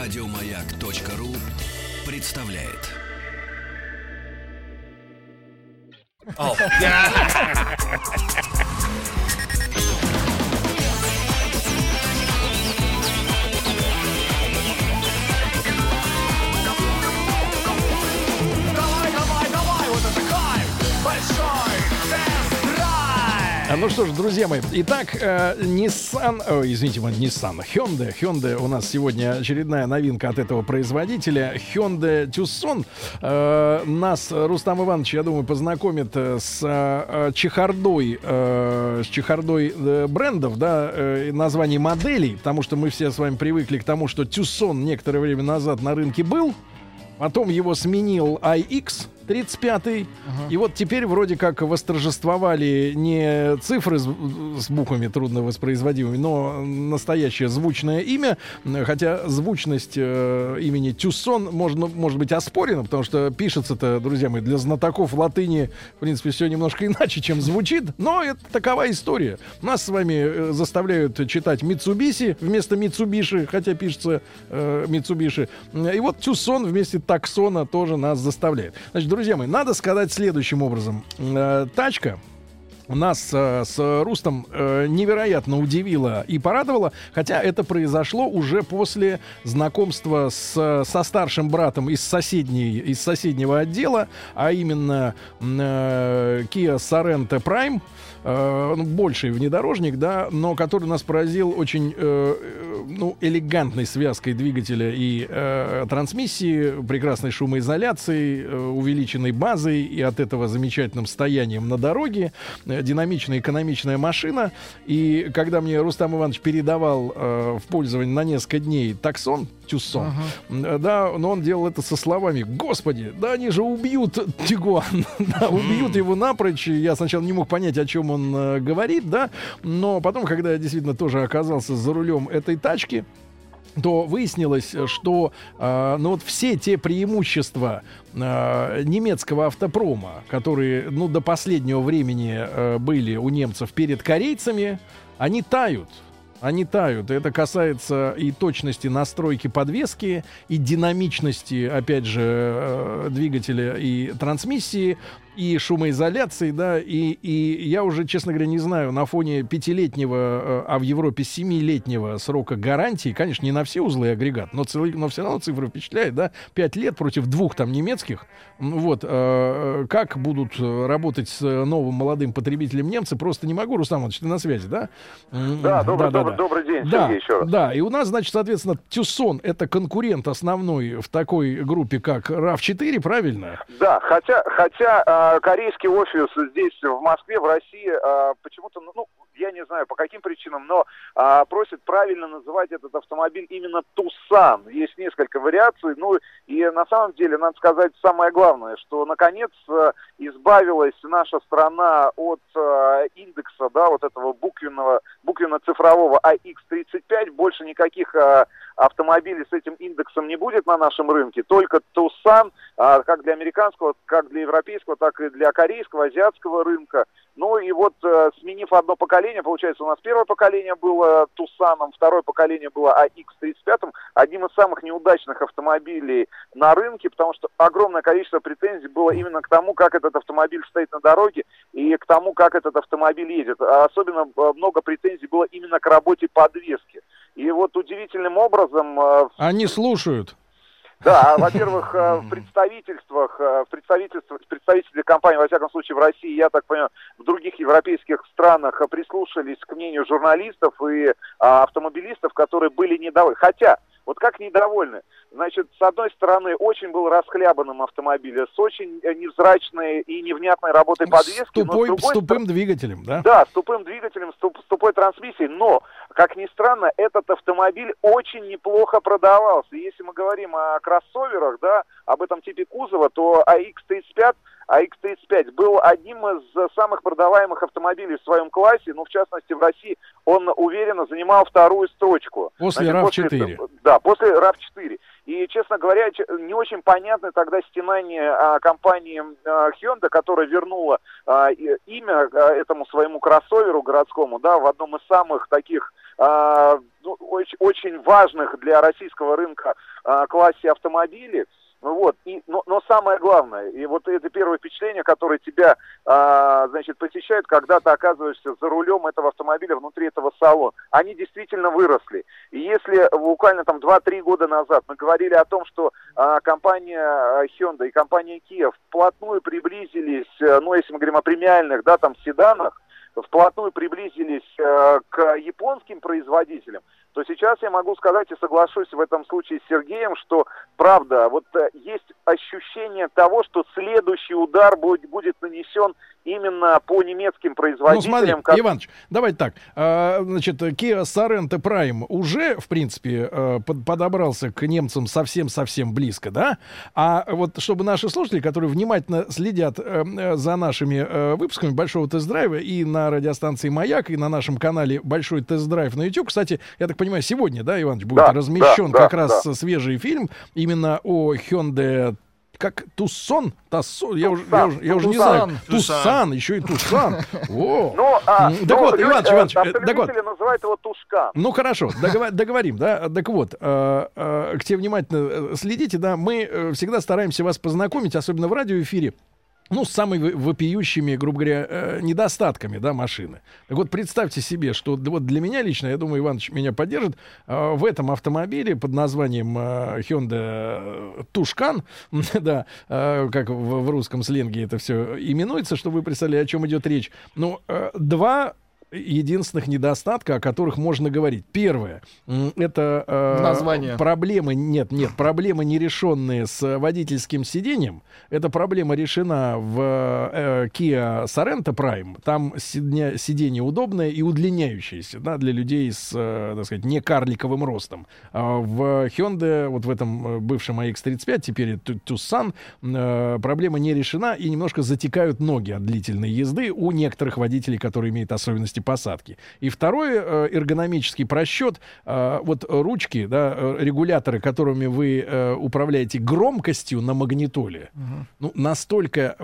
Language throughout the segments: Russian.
Радио Маяк.ру представляет. Ну что ж, друзья мои, итак, Hyundai у нас сегодня очередная новинка от этого производителя, Hyundai Tucson. Нас Рустам Иванович, я думаю, познакомит с чехардой брендов, названий моделей, потому что мы все с вами привыкли к тому, что Tucson некоторое время назад на рынке был, потом его сменил iX35, и вот теперь вроде как восторжествовали не цифры с буквами трудно воспроизводимыми, но настоящее звучное имя, хотя звучность имени Tucson может быть оспорена, потому что пишется-то, друзья мои, для знатоков латыни, в принципе, все немножко иначе, чем звучит, но это такова история. Нас с вами заставляют читать Мицубиси вместо Мицубиши, хотя пишется Мицубиши, и вот Tucson вместе таксона тоже нас заставляет. Значит, друзья мои, надо сказать следующим образом. Тачка нас с Рустом невероятно удивила и порадовала, хотя это произошло уже после знакомства со старшим братом из соседнего отдела, а именно Kia Sorento Prime. Больший внедорожник, но который нас поразил очень элегантной связкой двигателя и трансмиссии, прекрасной шумоизоляцией, увеличенной базой и от этого замечательным стоянием на дороге. Динамичная, экономичная машина. И когда мне Рустам Иванович передавал в пользование на несколько дней таксон, Tucson, но он делал это со словами: «Господи, да они же убьют Тигуан, убьют его напрочь». Я сначала не мог понять, о чем он говорит, но потом, когда я действительно тоже оказался за рулем этой тачки, то выяснилось, что все те преимущества немецкого автопрома, которые до последнего времени были у немцев перед корейцами, они тают. Они тают. Это касается и точности настройки подвески, и динамичности, опять же, двигателя и трансмиссии, и шумоизоляции, и я уже, честно говоря, не знаю, на фоне 5-летнего, а в Европе 7-летнего срока гарантии, конечно, не на все узлы и агрегат, но все равно цифры впечатляют, 5 лет против 2 немецких, как будут работать с новым молодым потребителем немцы, просто не могу. Рустам Иванович, ты на связи, да? Да, добрый день, Сергей, еще раз. Да, и у нас, значит, соответственно, Tucson — это конкурент основной в такой группе, как RAV4, правильно? Да, хотя корейский офис здесь, в Москве, в России, почему-то, я не знаю, по каким причинам, но просят правильно называть этот автомобиль именно Tucson. Есть несколько вариаций, и на самом деле, надо сказать самое главное, что, наконец, избавилась наша страна от индекса, этого буквенно-цифрового iX35, больше никаких автомобилей с этим индексом не будет на нашем рынке, только Tucson, как для американского, как для европейского, так и для корейского, азиатского рынка. Сменив одно поколение, получается, у нас первое поколение было Tucson, второе поколение было iX35, одним из самых неудачных автомобилей на рынке, потому что огромное количество претензий было именно к тому, как этот автомобиль стоит на дороге и к тому, как этот автомобиль едет. Особенно много претензий было именно к работе подвески. И удивительным образом... Они слушают. Да, во-первых, представители компании, во всяком случае, в России, я так понимаю, в других европейских странах прислушались к мнению журналистов и автомобилистов, которые были недовольны. Хотя, как недовольны, значит, с одной стороны, очень был расхлябанным автомобиль, с очень невзрачной и невнятной работой подвески. С тупым двигателем, да? Да, с тупым двигателем, с тупой трансмиссией, но... Как ни странно, этот автомобиль очень неплохо продавался. Если мы говорим о кроссоверах, об этом типе кузова, то iX35 был одним из самых продаваемых автомобилей в своем классе. В частности, в России он уверенно занимал вторую строчку. После RAV4. После RAV4. И, честно говоря, не очень понятны тогда стенания компании Hyundai, которая вернула имя этому своему кроссоверу городскому, да, в одном из самых таких очень важных для российского рынка классе автомобилей. Вот. Но самое главное, и вот это первое впечатление, которое тебя, значит, посещает, когда ты оказываешься за рулем этого автомобиля внутри этого салона, они действительно выросли. И если буквально там 2-3 года назад мы говорили о том, что компания Hyundai и компания Kia вплотную приблизились, ну, если мы говорим о премиальных, да, там, седанах, вплотную приблизились к японским производителям, то сейчас я могу сказать и соглашусь в этом случае с Сергеем, что правда, вот есть ощущение того, что следующий удар будет нанесен именно по немецким производителям. Ну смотри, Иваныч, давайте так. Значит, Kia Sorento Prime уже, в принципе, подобрался к немцам совсем-совсем близко, да? А вот чтобы наши слушатели, которые внимательно следят за нашими выпусками «Большого тест-драйва» и на радиостанции «Маяк», и на нашем канале «Большой тест-драйв» на YouTube, кстати, я так понимаю, сегодня, да, Иваныч, будет размещен как раз свежий фильм именно о Hyundai. Как Тусон, я уже не знаю. Тусан, еще и Тусан. Так вот, Иваныч, автолюбители называют его Тушка. Ну, хорошо, договорим, да. Так вот, к тебе внимательно следите, да. Мы всегда стараемся вас познакомить, особенно в радиоэфире, ну, с самыми вопиющими, грубо говоря, недостатками, да, машины. Так вот, представьте себе, что вот для меня лично, я думаю, Иваныч меня поддержит, в этом автомобиле под названием Hyundai Tucson, да, как в русском сленге это все именуется, чтобы вы представляли, о чем идет речь, ну, два единственных недостатка, о которых можно говорить. Первое, это проблемы, проблемы нерешенные с водительским сиденьем. Эта проблема решена в Kia Sorento Prime. Там сиденье удобное и удлиняющееся, да, для людей с, так сказать, не карликовым ростом. В Hyundai, вот в этом бывшем iX35, теперь Tucson, проблема не решена и немножко затекают ноги от длительной езды у некоторых водителей, которые имеют особенности посадки. И второй эргономический просчет. Вот ручки, да, регуляторы, которыми вы управляете громкостью на магнитоле, ну, настолько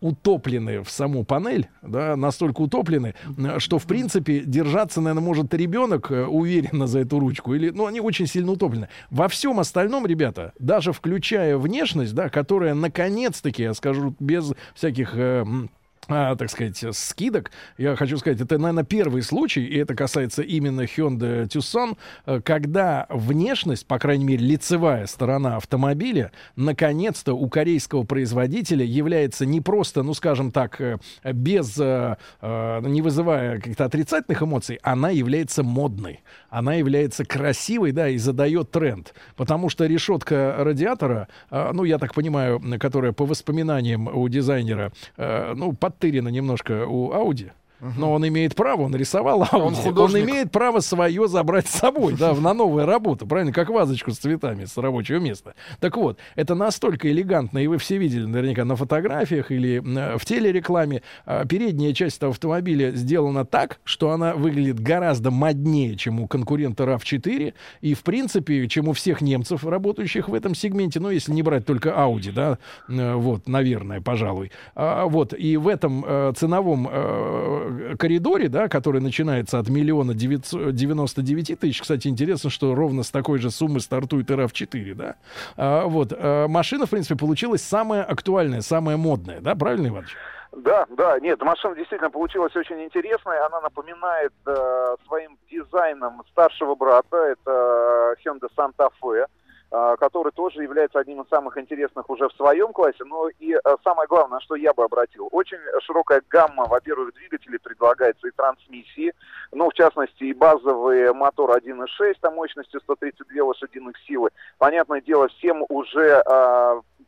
утоплены в саму панель, да, настолько утоплены, что, в принципе, держаться, наверное, может ребенок уверенно за эту ручку. Или, ну, они очень сильно утоплены. Во всем остальном, ребята, даже включая внешность, да, которая, наконец-таки, я скажу, без всяких... так сказать, скидок. Я хочу сказать, это, наверное, первый случай, и это касается именно Hyundai Tucson, когда внешность, по крайней мере, лицевая сторона автомобиля, наконец-то у корейского производителя является не просто, ну, скажем так, без, не вызывая каких-то отрицательных эмоций, она является модной, она является красивой, да, и задает тренд. Потому что решетка радиатора, ну, я так понимаю, которая по воспоминаниям у дизайнера, ну, подтырено немножко у Ауди. Но он имеет право, он рисовал Ауди, он имеет право свое забрать с собой, да, на новую работу, правильно, как вазочку с цветами с рабочего места. Так вот, это настолько элегантно, и вы все видели наверняка на фотографиях или в телерекламе, передняя часть этого автомобиля сделана так, что она выглядит гораздо моднее, чем у конкурента RAV4, и, в принципе, чем у всех немцев, работающих в этом сегменте, ну, если не брать только Audi, да, вот, наверное, пожалуй. Вот, и в этом ценовом коридоре, да, который начинается от 1 999 000, кстати, интересно, что ровно с такой же суммы стартует и RAV4, да, вот, машина, в принципе, получилась самая актуальная, самая модная, да, правильно, Иваныч? Да, да, нет, машина действительно получилась очень интересная, она напоминает своим дизайном старшего брата, это Hyundai Santa Fe, который тоже является одним из самых интересных уже в своем классе. Но и самое главное, что я бы обратил, очень широкая гамма, во-первых, двигателей предлагается и трансмиссии, ну, в частности, и базовый мотор 1.6 там мощностью 132 лошадиных силы. Понятное дело, всем уже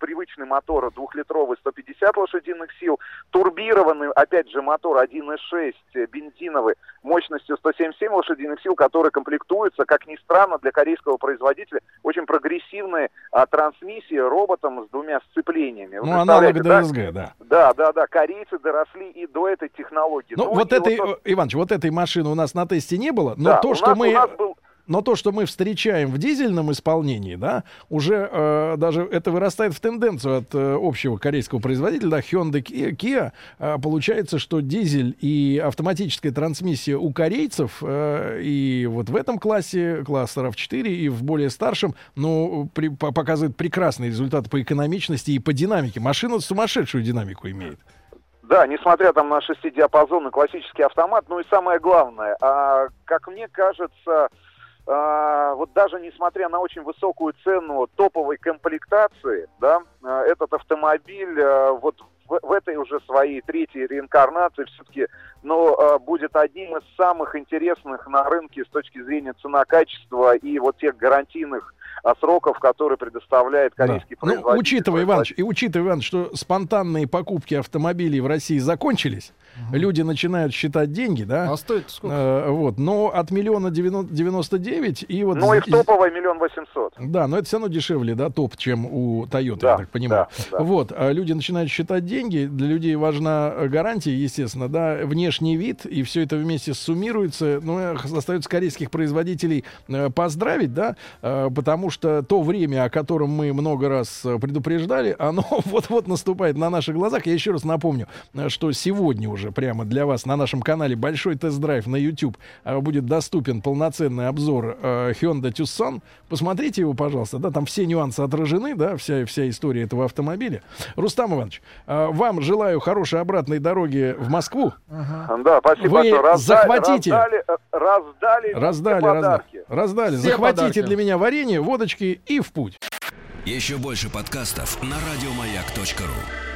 привычный мотор 2-литровый 150 лошадиных сил, турбированный, опять же, мотор 1.6 бензиновый мощностью 177 лошадиных сил, который комплектуется, как ни странно, для корейского производителя очень прогрессивной трансмиссии роботом с двумя сцеплениями. Вы, ну, аналог ДСГ, да? Да. Корейцы доросли и до этой технологии. Ну, вот этой, Иваныч, вот этой машины у нас на тесте не было, но да, то, что у нас, мы... Но то, что мы встречаем в дизельном исполнении, да, уже даже это вырастает в тенденцию от общего корейского производителя, да, Hyundai, Kia. Получается, что дизель и автоматическая трансмиссия у корейцев и вот в этом классе, класс RAV4 и в более старшем, ну, показывает прекрасные результаты по экономичности и по динамике. Машина сумасшедшую динамику имеет. Да, несмотря там на 6-диапазонный классический автомат, ну и самое главное, как мне кажется, вот даже несмотря на очень высокую цену топовой комплектации, да, этот автомобиль вот в этой уже своей третьей реинкарнации все-таки, но будет одним из самых интересных на рынке с точки зрения цена-качества и вот тех гарантийных сроков, которые предоставляет корейский производитель. Ну, учитывая, Иванович, что спонтанные покупки автомобилей в России закончились, люди начинают считать деньги, да? А стоит сколько? Вот, но от 1 999 000 и вот... Ну, их топовый 1 800 000. Да, но это все равно дешевле, да, топ, чем у Toyota, да, я так понимаю. Да, да. Вот, люди начинают считать деньги, для людей важна гарантия, естественно, да, внешний вид, и все это вместе суммируется, но остается корейских производителей поздравить, да, потому что то время, о котором мы много раз предупреждали, оно вот-вот наступает на наших глазах. Я еще раз напомню, что сегодня уже прямо для вас на нашем канале большой тест-драйв на YouTube будет доступен полноценный обзор Hyundai Tucson. Посмотрите его, пожалуйста, да, там все нюансы отражены, да, вся история этого автомобиля. Рустам Иванович, вам желаю хорошей обратной дороги в Москву. Ага. Да, спасибо. Вы захватите. Раздали. Все захватите подарки. Для меня варенье, водочки и в путь. Еще больше подкастов на радиомаяк.ру.